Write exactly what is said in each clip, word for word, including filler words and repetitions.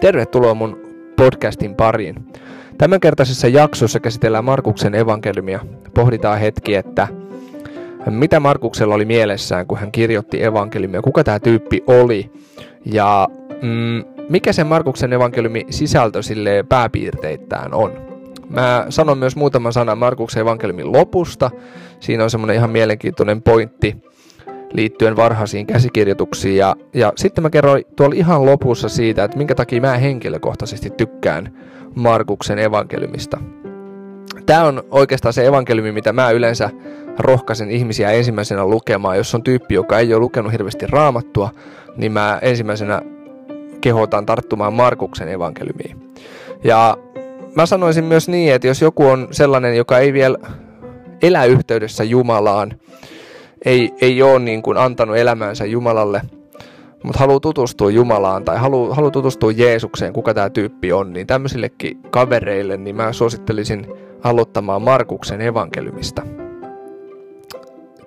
Tervetuloa mun podcastin pariin. Tämänkertaisessa jaksossa käsitellään Markuksen evankeliumia. Pohditaan hetki, että mitä Markuksella oli mielessään, kun hän kirjoitti evankeliumia, kuka tämä tyyppi oli ja mm, mikä se Markuksen evankeliumin sisältö sille pääpiirteittäin on. Mä sanon myös muutaman sanan Markuksen evankeliumin lopusta. Siinä on semmoinen ihan mielenkiintoinen pointti liittyen varhaisiin käsikirjoituksiin. Ja, ja sitten mä kerroin tuolla ihan lopussa siitä, että minkä takia mä henkilökohtaisesti tykkään Markuksen evankeliumista. Tää on oikeastaan se evankeliumi, mitä mä yleensä rohkaisen ihmisiä ensimmäisenä lukemaan. Jos on tyyppi, joka ei ole lukenut hirveästi raamattua, niin mä ensimmäisenä kehotan tarttumaan Markuksen evankeliumiin. Ja mä sanoisin myös niin, että jos joku on sellainen, joka ei vielä elä yhteydessä Jumalaan, ei, ei ole niin kuin antanut elämäänsä Jumalalle, mutta haluaa tutustua Jumalaan tai haluaa, haluaa tutustua Jeesukseen, kuka tämä tyyppi on, niin tämmöisillekin kavereille niin mä suosittelisin aloittamaan Markuksen evankeliumista.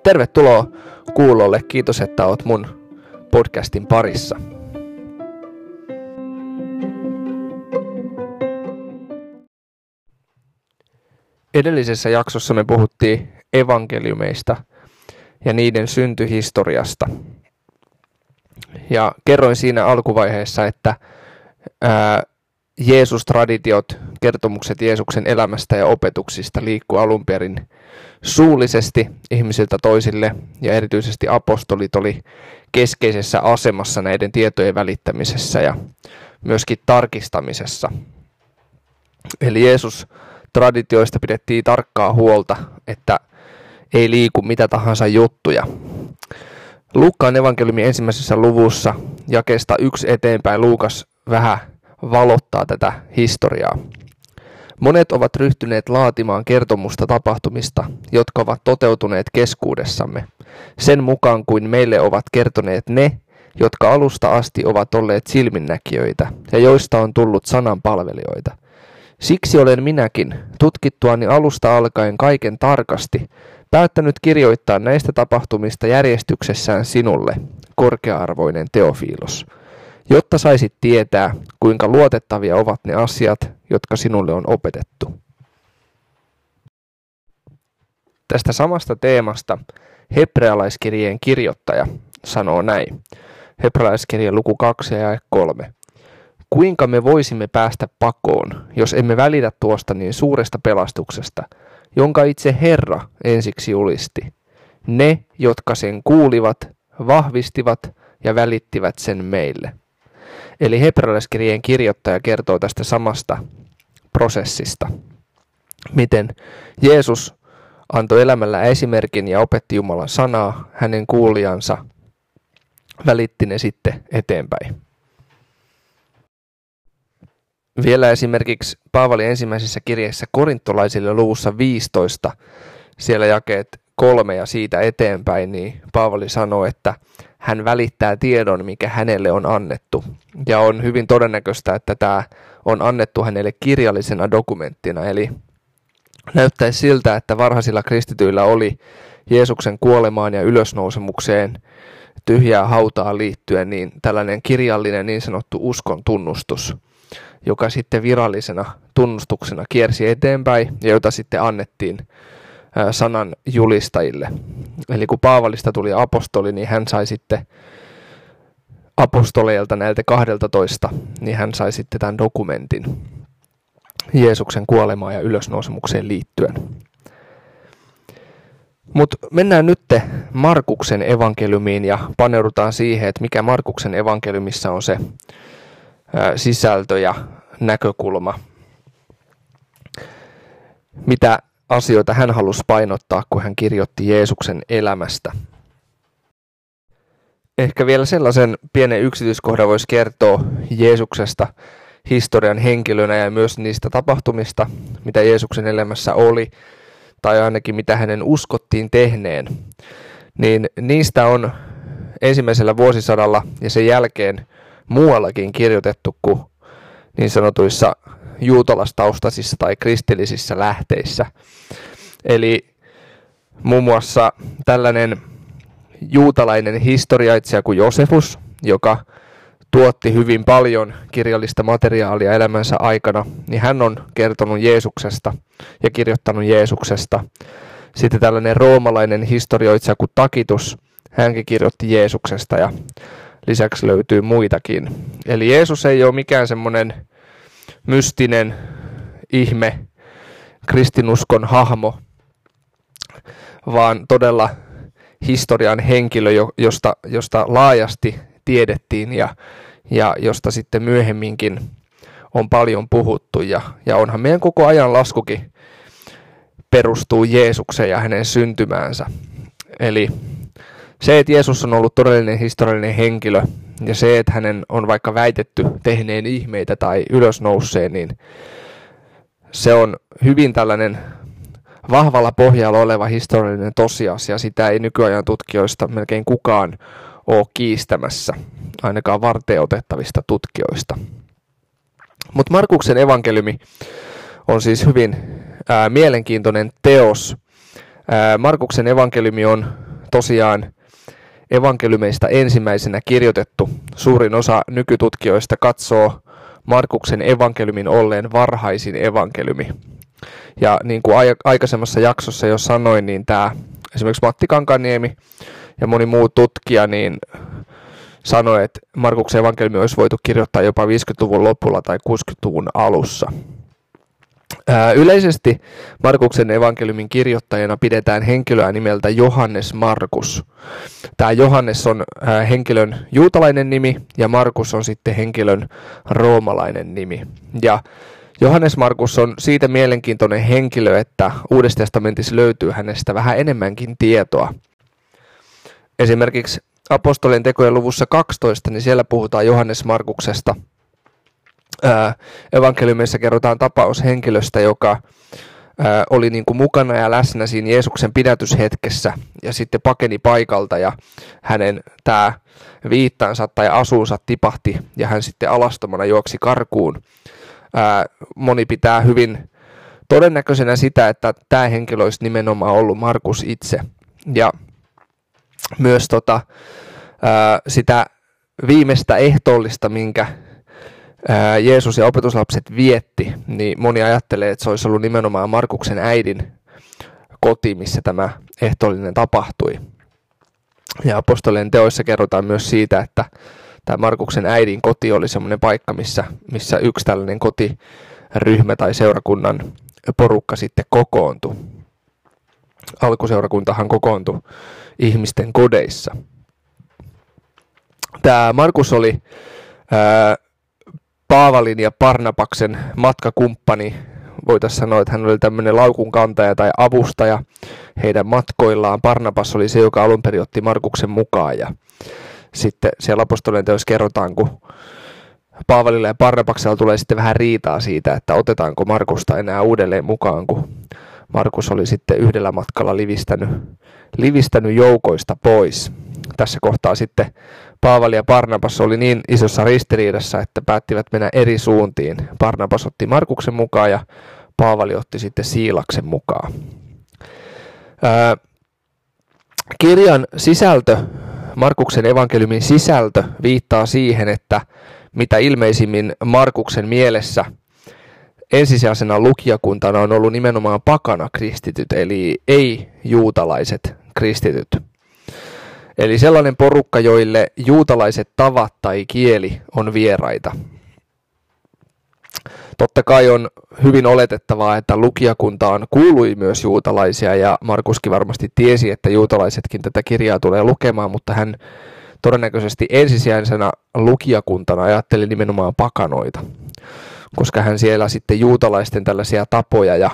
Tervetuloa kuulolle, kiitos että oot mun podcastin parissa. Edellisessä jaksossa me puhuttiin evankeliumeista ja niiden syntyhistoriasta. Ja kerroin siinä alkuvaiheessa, että ää, Jeesus-traditiot, kertomukset Jeesuksen elämästä ja opetuksista liikkuu alun perin suullisesti ihmisiltä toisille, ja erityisesti apostolit oli keskeisessä asemassa näiden tietojen välittämisessä ja myöskin tarkistamisessa. Eli Jeesus traditioista pidettiin tarkkaa huolta, että ei liiku mitä tahansa juttuja. Luukkaan evankeliumin ensimmäisessä luvussa jakeesta yksi eteenpäin Luukas vähän valottaa tätä historiaa. Monet ovat ryhtyneet laatimaan kertomusta tapahtumista, jotka ovat toteutuneet keskuudessamme, sen mukaan kuin meille ovat kertoneet ne, jotka alusta asti ovat olleet silminnäkijöitä ja joista on tullut sananpalvelijoita. Siksi olen minäkin, tutkittuani alusta alkaen kaiken tarkasti, päättänyt kirjoittaa näistä tapahtumista järjestyksessään sinulle, korkea-arvoinen Teofiilos, jotta saisit tietää, kuinka luotettavia ovat ne asiat, jotka sinulle on opetettu. Tästä samasta teemasta hebrealaiskirjeen kirjoittaja sanoo näin, hebrealaiskirjeen luku kaksi ja kolme. Kuinka me voisimme päästä pakoon, jos emme välitä tuosta niin suuresta pelastuksesta, jonka itse Herra ensiksi julisti. Ne, jotka sen kuulivat, vahvistivat ja välittivät sen meille. Eli hebrealaiskirjeen kirjoittaja kertoo tästä samasta prosessista, miten Jeesus antoi elämällä esimerkin ja opetti Jumalan sanaa, hänen kuulijansa välitti ne sitten eteenpäin. Vielä esimerkiksi Paavali ensimmäisessä kirjeessä korintolaisille luvussa viisitoista, siellä jakeet kolme ja siitä eteenpäin, niin Paavali sanoo, että hän välittää tiedon, mikä hänelle on annettu. Ja on hyvin todennäköistä, että tämä on annettu hänelle kirjallisena dokumenttina. Eli näyttäisi siltä, että varhaisilla kristityillä oli Jeesuksen kuolemaan ja ylösnousemukseen tyhjää hautaa liittyen niin tällainen kirjallinen niin sanottu uskon tunnustus, joka sitten virallisena tunnustuksena kiersi eteenpäin ja jota sitten annettiin sanan julistajille. Eli kun Paavalista tuli apostoli, niin hän sai sitten apostoleilta näiltä kahdeltatoista, niin hän sai sitten tämän dokumentin Jeesuksen kuolemaan ja ylösnousemukseen liittyen. Mutta mennään nyt Markuksen evankeliumiin ja paneudutaan siihen, että mikä Markuksen evankeliumissa on se sisältö ja näkökulma, mitä asioita hän halusi painottaa, kun hän kirjoitti Jeesuksen elämästä. Ehkä vielä sellaisen pienen yksityiskohdan voisi kertoa Jeesuksesta historian henkilönä ja myös niistä tapahtumista, mitä Jeesuksen elämässä oli, tai ainakin mitä hänen uskottiin tehneen. Niin niistä on ensimmäisellä vuosisadalla ja sen jälkeen muuallakin kirjoitettu kuin niin sanotuissa juutalastaustaisissa tai kristillisissä lähteissä. Eli muun muassa tällainen juutalainen historiaitsija kuin Josephus, joka tuotti hyvin paljon kirjallista materiaalia elämänsä aikana, niin hän on kertonut Jeesuksesta ja kirjoittanut Jeesuksesta. Sitten tällainen roomalainen historioitsija kuin Tacitus, hänkin kirjoitti Jeesuksesta ja lisäksi löytyy muitakin. Eli Jeesus ei ole mikään semmoinen mystinen ihme, kristinuskon hahmo, vaan todella historian henkilö, josta, josta laajasti tiedettiin ja, ja josta sitten myöhemminkin on paljon puhuttu. Ja, ja onhan meidän koko ajan laskukin perustuu Jeesukseen ja hänen syntymäänsä. Eli se, että Jeesus on ollut todellinen historiallinen henkilö ja se, että hänen on vaikka väitetty tehneen ihmeitä tai ylösnouseen, niin se on hyvin tällainen vahvalla pohjalla oleva historiallinen tosiasia. Sitä ei nykyajan tutkijoista melkein kukaan ole kiistämässä, ainakaan varteenotettavista tutkijoista. Mutta Markuksen evankeliumi on siis hyvin ää, mielenkiintoinen teos. Ää, Markuksen evankeliumi on tosiaan evankeliumeista ensimmäisenä kirjoitettu. Suurin osa nykytutkijoista katsoo Markuksen evankeliumin olleen varhaisin evankeliumi. Ja niin kuin aikaisemmassa jaksossa jo sanoin, niin tämä esimerkiksi Matti Kankaniemi ja moni muu tutkija niin sanoi, että Markuksen evankeliumi olisi voitu kirjoittaa jopa viisikymmentäluvun lopulla tai kuusikymmentäluvun alussa. Ää, yleisesti Markuksen evankeliumin kirjoittajana pidetään henkilöä nimeltä Johannes Markus. Tämä Johannes on ää, henkilön juutalainen nimi ja Markus on sitten henkilön roomalainen nimi. Ja Johannes Markus on siitä mielenkiintoinen henkilö, että Uudessa testamentissa löytyy hänestä vähän enemmänkin tietoa. Esimerkiksi apostolien tekojen luvussa kaksitoista, niin siellä puhutaan Johannes Markuksesta. Ää, evankeliumissa kerrotaan tapaus henkilöstä, joka ää, oli niin kuin mukana ja läsnä siinä Jeesuksen pidätyshetkessä ja sitten pakeni paikalta ja hänen tämä viittansa tai asuunsa tipahti ja hän sitten alastomana juoksi karkuun. Ää, moni pitää hyvin todennäköisenä sitä, että tämä henkilö olisi nimenomaan ollut Markus itse. Ja myös tota, ää, sitä viimeistä ehtoollista, minkä ää, Jeesus ja opetuslapset vietti, niin moni ajattelee, että se olisi ollut nimenomaan Markuksen äidin koti, missä tämä ehtoollinen tapahtui. Ja apostolien teoissa kerrotaan myös siitä, että tämä Markuksen äidin koti oli semmoinen paikka, missä, missä yksi tällainen kotiryhmä tai seurakunnan porukka sitten kokoontui. Alkuseurakuntahan kokoontui ihmisten kodeissa. Tämä Markus oli ää, Paavalin ja Barnabaksen matkakumppani. Voitaisiin sanoa, että hän oli tämmöinen laukunkantaja tai avustaja heidän matkoillaan. Barnabas oli se, joka alun perin otti Markuksen mukaan ja sitten siellä apostolien teoissa kerrotaan, kun Paavalilla ja Barnabaksella tulee sitten vähän riitaa siitä, että otetaanko Markusta enää uudelleen mukaan, kun Markus oli sitten yhdellä matkalla livistänyt, livistänyt joukoista pois. Tässä kohtaa sitten Paavali ja Barnabas oli niin isossa ristiriidassa, että päättivät mennä eri suuntiin. Barnabas otti Markuksen mukaan ja Paavali otti sitten Siilaksen mukaan. Ää, kirjan sisältö. Markuksen evankeliumin sisältö viittaa siihen, että mitä ilmeisimmin Markuksen mielessä ensisijaisena lukijakuntana on ollut nimenomaan pakana kristityt, eli ei-juutalaiset kristityt. Eli sellainen porukka, joille juutalaiset tavat tai kieli on vieraita. Totta kai on hyvin oletettavaa, että lukijakuntaan kuului myös juutalaisia ja Markuskin varmasti tiesi, että juutalaisetkin tätä kirjaa tulee lukemaan, mutta hän todennäköisesti ensisijaisena lukijakuntana ajatteli nimenomaan pakanoita, koska hän siellä sitten juutalaisten tällaisia tapoja ja,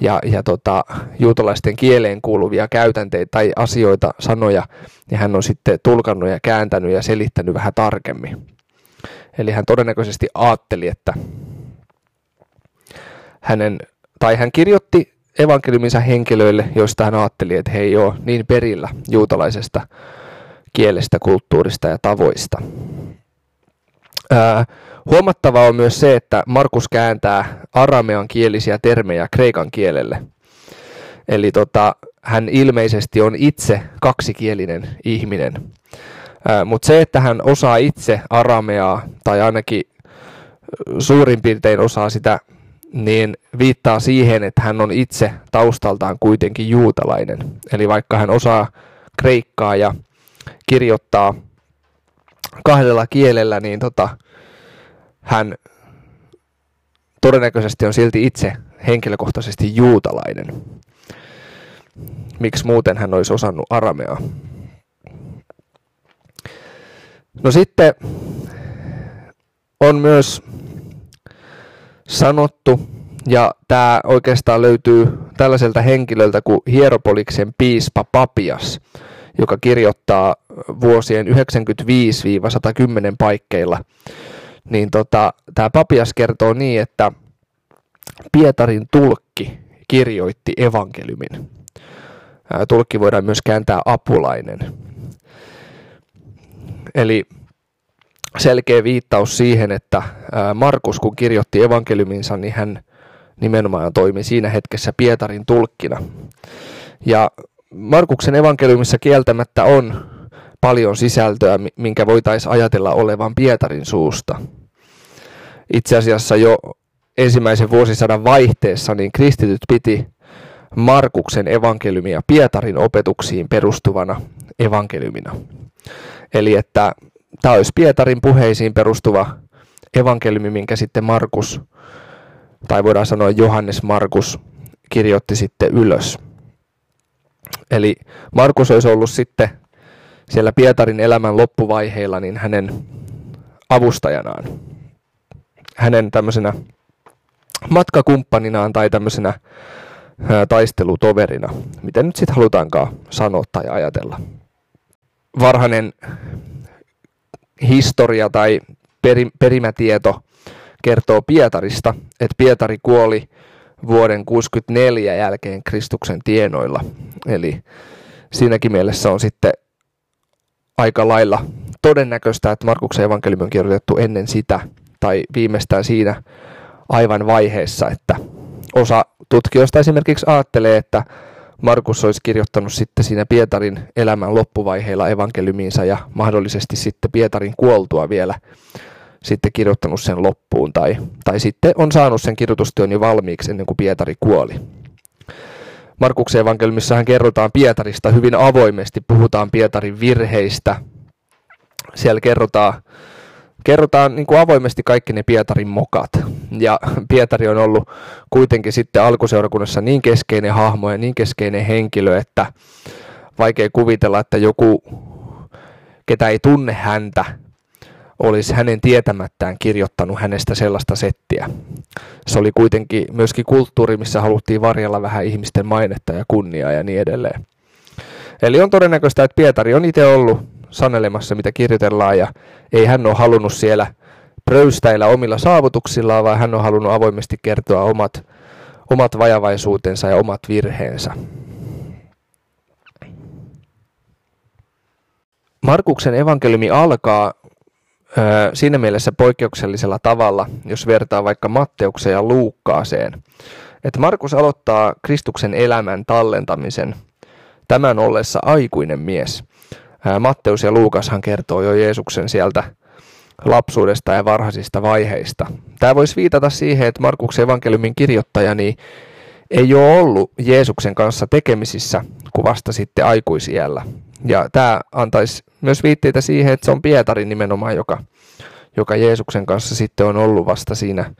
ja, ja tota, juutalaisten kieleen kuuluvia käytänteitä tai asioita, sanoja, ja hän on sitten tulkannut ja kääntänyt ja selittänyt vähän tarkemmin. Eli hän todennäköisesti ajatteli, että hänen, tai hän kirjoitti evankeliuminsa henkilöille, joista hän ajatteli, että he ei ole niin perillä juutalaisesta kielestä, kulttuurista ja tavoista. Ää, huomattavaa on myös se, että Markus kääntää aramean kielisiä termejä kreikan kielelle. Eli tota, hän ilmeisesti on itse kaksikielinen ihminen. Mutta se, että hän osaa itse arameaa, tai ainakin suurin piirtein osaa sitä, niin viittaa siihen, että hän on itse taustaltaan kuitenkin juutalainen. Eli vaikka hän osaa kreikkaa ja kirjoittaa kahdella kielellä, niin tota, hän todennäköisesti on silti itse henkilökohtaisesti juutalainen. Miksi muuten hän olisi osannut arameaa? No sitten on myös sanottu, ja tämä oikeastaan löytyy tällaiselta henkilöltä kuin Hieropoliksen piispa Papias, joka kirjoittaa vuosien yhdeksänkymmentäviisi - sata kymmenen paikkeilla. Niin tota, tämä Papias kertoo niin, että Pietarin tulkki kirjoitti evankeliumin. Tulkki voidaan myös kääntää apulainen. Eli selkeä viittaus siihen, että Markus kun kirjoitti evankeliuminsa, niin hän nimenomaan toimi siinä hetkessä Pietarin tulkkina. Ja Markuksen evankeliumissa kieltämättä on paljon sisältöä, minkä voitaisiin ajatella olevan Pietarin suusta. Itse asiassa jo ensimmäisen vuosisadan vaihteessa niin kristityt piti Markuksen evankeliumia Pietarin opetuksiin perustuvana evankeliumina. Eli että tämä olisi Pietarin puheisiin perustuva evankeliumi, minkä sitten Markus, tai voidaan sanoa Johannes Markus, kirjoitti sitten ylös. Eli Markus olisi ollut sitten siellä Pietarin elämän loppuvaiheilla niin hänen avustajanaan, hänen tämmöisenä matkakumppaninaan tai tämmöisenä taistelutoverina, miten nyt sitten halutaankaan sanoa tai ajatella. Varhainen historia tai perimätieto kertoo Pietarista, että Pietari kuoli vuoden kuusikymmentäneljä jälkeen Kristuksen tienoilla. Eli siinäkin mielessä on sitten aika lailla todennäköistä, että Markuksen evankeliumi on kirjoitettu ennen sitä tai viimeistään siinä aivan vaiheessa, että osa tutkijoista esimerkiksi ajattelee, että Markus olisi kirjoittanut sitten siinä Pietarin elämän loppuvaiheilla evankeliumiinsa ja mahdollisesti sitten Pietarin kuoltua vielä sitten kirjoittanut sen loppuun tai, tai sitten on saanut sen kirjoitustyön jo valmiiksi ennen kuin Pietari kuoli. Markuksen evankeliumissahan kerrotaan Pietarista hyvin avoimesti, puhutaan Pietarin virheistä. Siellä kerrotaan, kerrotaan niin kuin avoimesti kaikki ne Pietarin mokat. Ja Pietari on ollut kuitenkin sitten alkuseurakunnassa niin keskeinen hahmo ja niin keskeinen henkilö, että vaikea kuvitella, että joku, ketä ei tunne häntä, olisi hänen tietämättään kirjoittanut hänestä sellaista settiä. Se oli kuitenkin myöskin kulttuuri, missä haluttiin varjella vähän ihmisten mainetta ja kunniaa ja niin edelleen. Eli on todennäköistä, että Pietari on itse ollut sanelemassa, mitä kirjoitellaan, ja ei hän ole halunnut siellä pröystäillä omilla saavutuksillaan, vaan hän on halunnut avoimesti kertoa omat, omat vajavaisuutensa ja omat virheensä. Markuksen evankeliumi alkaa siinä mielessä poikkeuksellisella tavalla, jos vertaa vaikka Matteukseen ja Luukkaaseen. Että Markus aloittaa Kristuksen elämän tallentamisen, tämän ollessa aikuinen mies. Matteus ja Luukashan kertoo jo Jeesuksen sieltä lapsuudesta ja varhaisista vaiheista. Tämä voisi viitata siihen, että Markuksen evankeliumin kirjoittaja niin ei ole ollut Jeesuksen kanssa tekemisissä, kun vasta sitten aikuisiällä. Ja tämä antaisi myös viitteitä siihen, että se on Pietari nimenomaan, joka, joka Jeesuksen kanssa sitten on ollut vasta siinä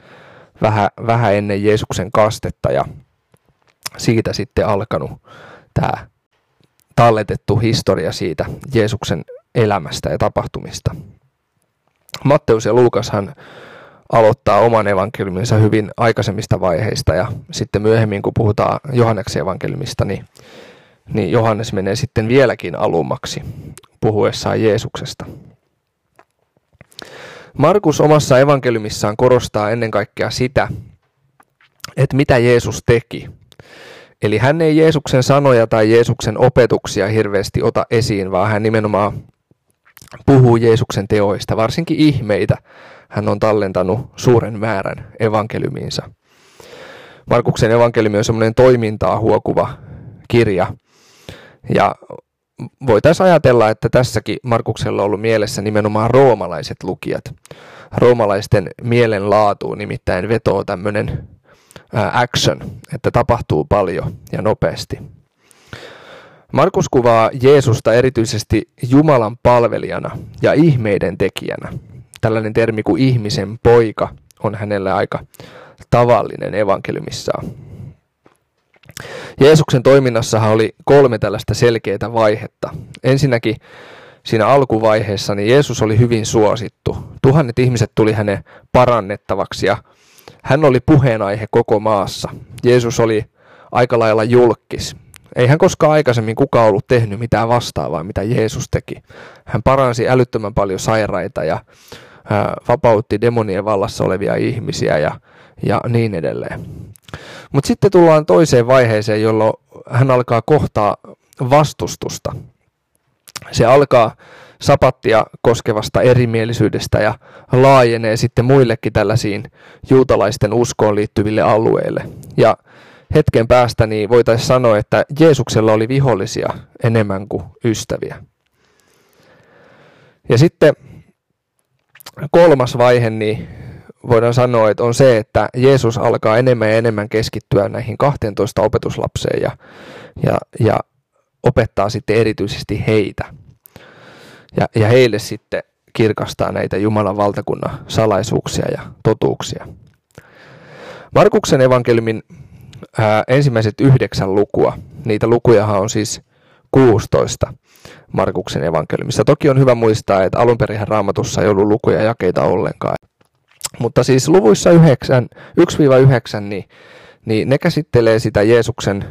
vähän, vähän ennen Jeesuksen kastetta ja siitä sitten alkanut tämä talletettu historia siitä Jeesuksen elämästä ja tapahtumista. Matteus ja Luukashan aloittaa oman evankeliuminsa hyvin aikaisemmista vaiheista ja sitten myöhemmin, kun puhutaan Johanneksen evankeliumista, niin, niin Johannes menee sitten vieläkin alummaksi puhuessaan Jeesuksesta. Markus omassa evankeliumissaan korostaa ennen kaikkea sitä, että mitä Jeesus teki. Eli hän ei Jeesuksen sanoja tai Jeesuksen opetuksia hirveästi ota esiin, vaan hän nimenomaan puhuu Jeesuksen teoista, varsinkin ihmeitä. Hän on tallentanut suuren määrän evankeliumiinsa. Markuksen evankeliumi on semmoinen toimintaa huokuva kirja. Ja voitaisiin ajatella, että tässäkin Markuksella on ollut mielessä nimenomaan roomalaiset lukijat. Roomalaisten mielenlaatuun nimittäin vetoo tämmöinen action, että tapahtuu paljon ja nopeasti. Markus kuvaa Jeesusta erityisesti Jumalan palvelijana ja ihmeiden tekijänä. Tällainen termi kuin ihmisen poika on hänelle aika tavallinen evankeliumissaan. Jeesuksen toiminnassahan oli kolme tällaista selkeää vaihetta. Ensinnäkin siinä alkuvaiheessa niin Jeesus oli hyvin suosittu. Tuhannet ihmiset tuli hänen parannettavaksi ja hän oli puheenaihe koko maassa. Jeesus oli aika lailla julkkis. Eihän koskaan aikaisemmin kukaan ollut tehnyt mitään vastaavaa, mitä Jeesus teki. Hän paransi älyttömän paljon sairaita ja vapautti demonien vallassa olevia ihmisiä ja, ja niin edelleen. Mutta sitten tullaan toiseen vaiheeseen, jolloin hän alkaa kohtaa vastustusta. Se alkaa sapattia koskevasta erimielisyydestä ja laajenee sitten muillekin tällaisiin juutalaisten uskoon liittyville alueille. Ja hetken päästä niin voitaisiin sanoa, että Jeesuksella oli vihollisia enemmän kuin ystäviä. Ja sitten kolmas vaihe, niin voidaan sanoa, että on se, että Jeesus alkaa enemmän ja enemmän keskittyä näihin kahteentoista opetuslapseen ja, ja, ja opettaa sitten erityisesti heitä. Ja, ja heille sitten kirkastaa näitä Jumalan valtakunnan salaisuuksia ja totuuksia. Markuksen evankeliumin ää, ensimmäiset yhdeksän lukua, niitä lukujahan on siis kuusitoista Markuksen evankeliumissa. Toki on hyvä muistaa, että alunperin Raamatussa ei ollut lukuja jakeita ollenkaan. Mutta siis luvuissa yksi yhdeksän niin, niin ne käsittelee sitä Jeesuksen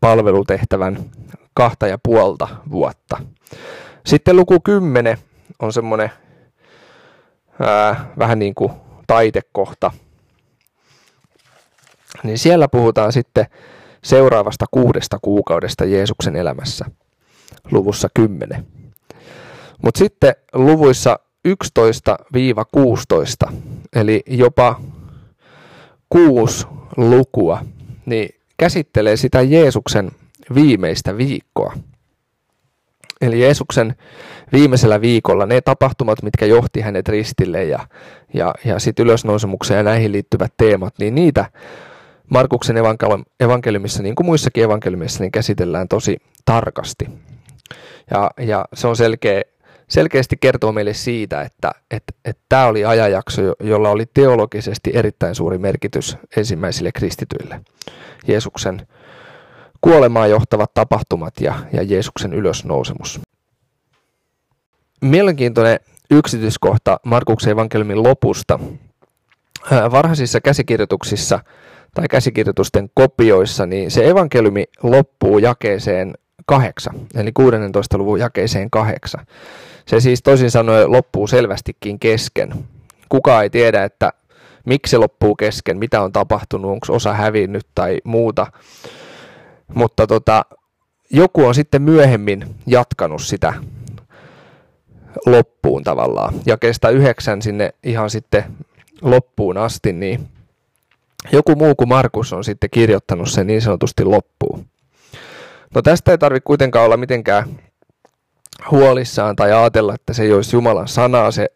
palvelutehtävän kahta ja puolta vuotta. Sitten luku kymmenen on semmoinen ää, vähän niin kuin taitekohta. Niin siellä puhutaan sitten seuraavasta kuudesta kuukaudesta Jeesuksen elämässä luvussa kymmenen. Mutta sitten luvuissa yksitoista kuusitoista, eli jopa kuusi lukua, niin käsittelee sitä Jeesuksen viimeistä viikkoa. Eli Jeesuksen viimeisellä viikolla ne tapahtumat, mitkä johti hänet ristille ja, ja, ja sitten ylösnousemukseen ja näihin liittyvät teemat, niin niitä Markuksen evankeliumissa, niin kuin muissakin evankeliumissa, niin käsitellään tosi tarkasti. Ja, ja se on selkeä. Selkeästi kertoo meille siitä, että tämä oli ajanjakso, jolla oli teologisesti erittäin suuri merkitys ensimmäisille kristityille. Jeesuksen kuolemaan johtavat tapahtumat ja, ja Jeesuksen ylösnousemus. Mielenkiintoinen yksityiskohta Markuksen evankeliumin lopusta. Varhaisissa käsikirjoituksissa tai käsikirjoitusten kopioissa niin se evankeliumi loppuu jakeeseen kahdeksan, eli kuudentoista luvun jakeeseen kahdeksan. Se siis toisin sanoen loppuu selvästikin kesken. Kukaan ei tiedä, että miksi se loppuu kesken, mitä on tapahtunut, onko osa hävinnyt tai muuta. Mutta tota, joku on sitten myöhemmin jatkanut sitä loppuun tavallaan. Jakeesta yhdeksän sinne ihan sitten loppuun asti, niin joku muu kuin Markus on sitten kirjoittanut sen niin sanotusti loppuun. No tästä ei tarvitse kuitenkaan olla mitenkään huolissaan tai ajatella, että se ei olisi Jumalan sanaa se,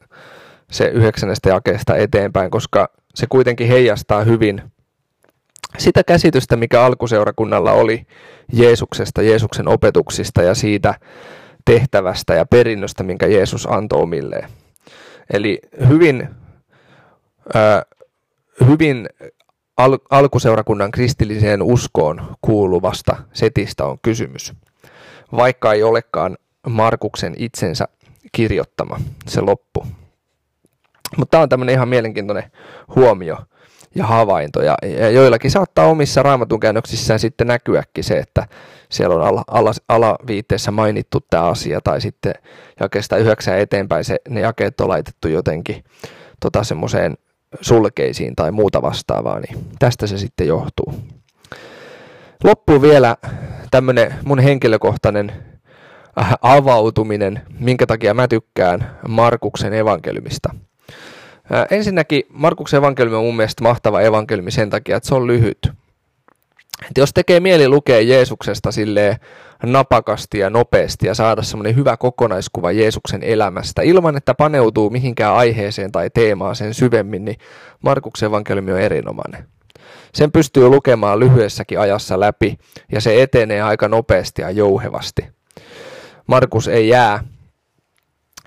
se yhdeksännestä jakeesta eteenpäin, koska se kuitenkin heijastaa hyvin sitä käsitystä, mikä alkuseurakunnalla oli Jeesuksesta, Jeesuksen opetuksista ja siitä tehtävästä ja perinnöstä, minkä Jeesus antoi omilleen. Eli hyvin, äh, hyvin Al- alkuseurakunnan kristilliseen uskoon kuuluvasta setistä on kysymys, vaikka ei olekaan Markuksen itsensä kirjoittama se loppu. Mutta tämä on tämmöinen ihan mielenkiintoinen huomio ja havainto, ja, ja joillakin saattaa omissa raamatunkäännöksissään sitten näkyäkin se, että siellä on ala, ala, alaviitteessä mainittu tämä asia, tai sitten jakeesta yhdeksän eteenpäin se, ne jakeet on laitettu jotenkin tota semmoiseen sulkeisiin tai muuta vastaavaa, niin tästä se sitten johtuu. Loppuun vielä tämmöinen mun henkilökohtainen avautuminen, minkä takia mä tykkään Markuksen evankeliumista. Ensinnäkin Markuksen evankeliumi on mun mielestä mahtava evankeliumi sen takia, että se on lyhyt. Että jos tekee mieli lukea Jeesuksesta silleen napakasti ja nopeasti ja saada semmoinen hyvä kokonaiskuva Jeesuksen elämästä, ilman että paneutuu mihinkään aiheeseen tai teemaan sen syvemmin, niin Markuksen evankeliumi on erinomainen. Sen pystyy lukemaan lyhyessäkin ajassa läpi ja se etenee aika nopeasti ja jouhevasti. Markus ei jää,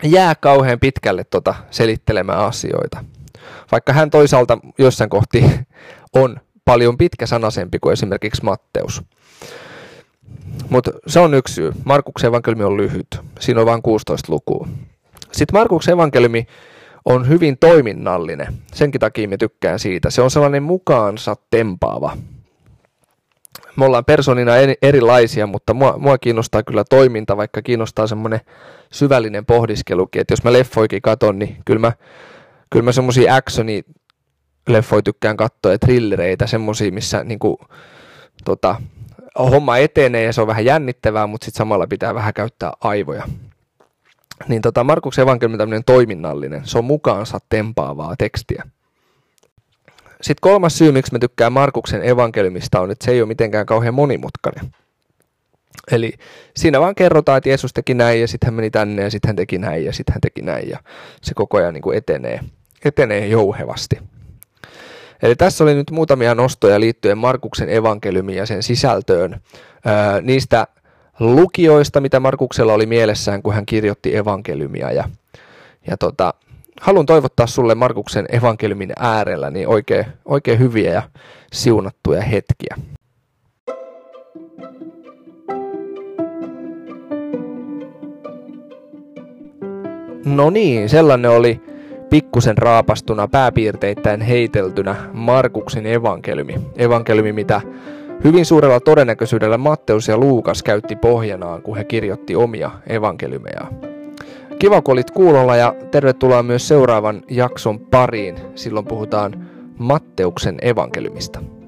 jää kauhean pitkälle tota selittelemään asioita, vaikka hän toisaalta jossain kohti on paljon pitkäsanaisempi kuin esimerkiksi Matteus. Mutta se on yksi syy. Markuksen evankeliumi on lyhyt. Siinä on vain kuusitoista lukua. Sitten Markuksen evankeliumi on hyvin toiminnallinen. Senkin takia me tykkään siitä. Se on sellainen mukaansa tempaava. Me ollaan persoonina erilaisia, mutta mua, mua kiinnostaa kyllä toiminta, vaikka kiinnostaa semmoinen syvällinen pohdiskelukin. Että jos mä leffoikin katon, niin kyllä mä, kyllä mä semmoisia actionia leffoja tykkään katsoa ja thrillereitä, semmosia, missä niinku, tota, homma etenee ja se on vähän jännittävää, mutta sitten samalla pitää vähän käyttää aivoja. Niin tota, Markuksen evankeliumi on tämmöinen toiminnallinen, se on mukaansa tempaavaa tekstiä. Sitten kolmas syy, miksi mä tykkään Markuksen evankeliumista, on, että se ei ole mitenkään kauhean monimutkainen. Eli siinä vaan kerrotaan, että Jeesus teki näin ja sitten hän meni tänne ja sitten hän teki näin ja sitten hän teki näin ja se koko ajan niinku etenee, etenee jouhevasti. Eli tässä oli nyt muutamia nostoja liittyen Markuksen evankeliumiin ja sen sisältöön. Öö, niistä lukijoista, mitä Markuksella oli mielessään, kun hän kirjoitti evankeliumia. Ja, ja tota, haluan toivottaa sulle Markuksen evankeliumin äärellä niin oikein, oikein hyviä ja siunattuja hetkiä. No niin, sellainen oli pikkusen raapastuna, pääpiirteittäin heiteltynä Markuksen evankeliumi. Evankeliumi, mitä hyvin suurella todennäköisyydellä Matteus ja Luukas käytti pohjanaan, kun he kirjoitti omia evankeliumejaan. Kiva, kun olit kuulolla ja tervetuloa myös seuraavan jakson pariin. Silloin puhutaan Matteuksen evankeliumista.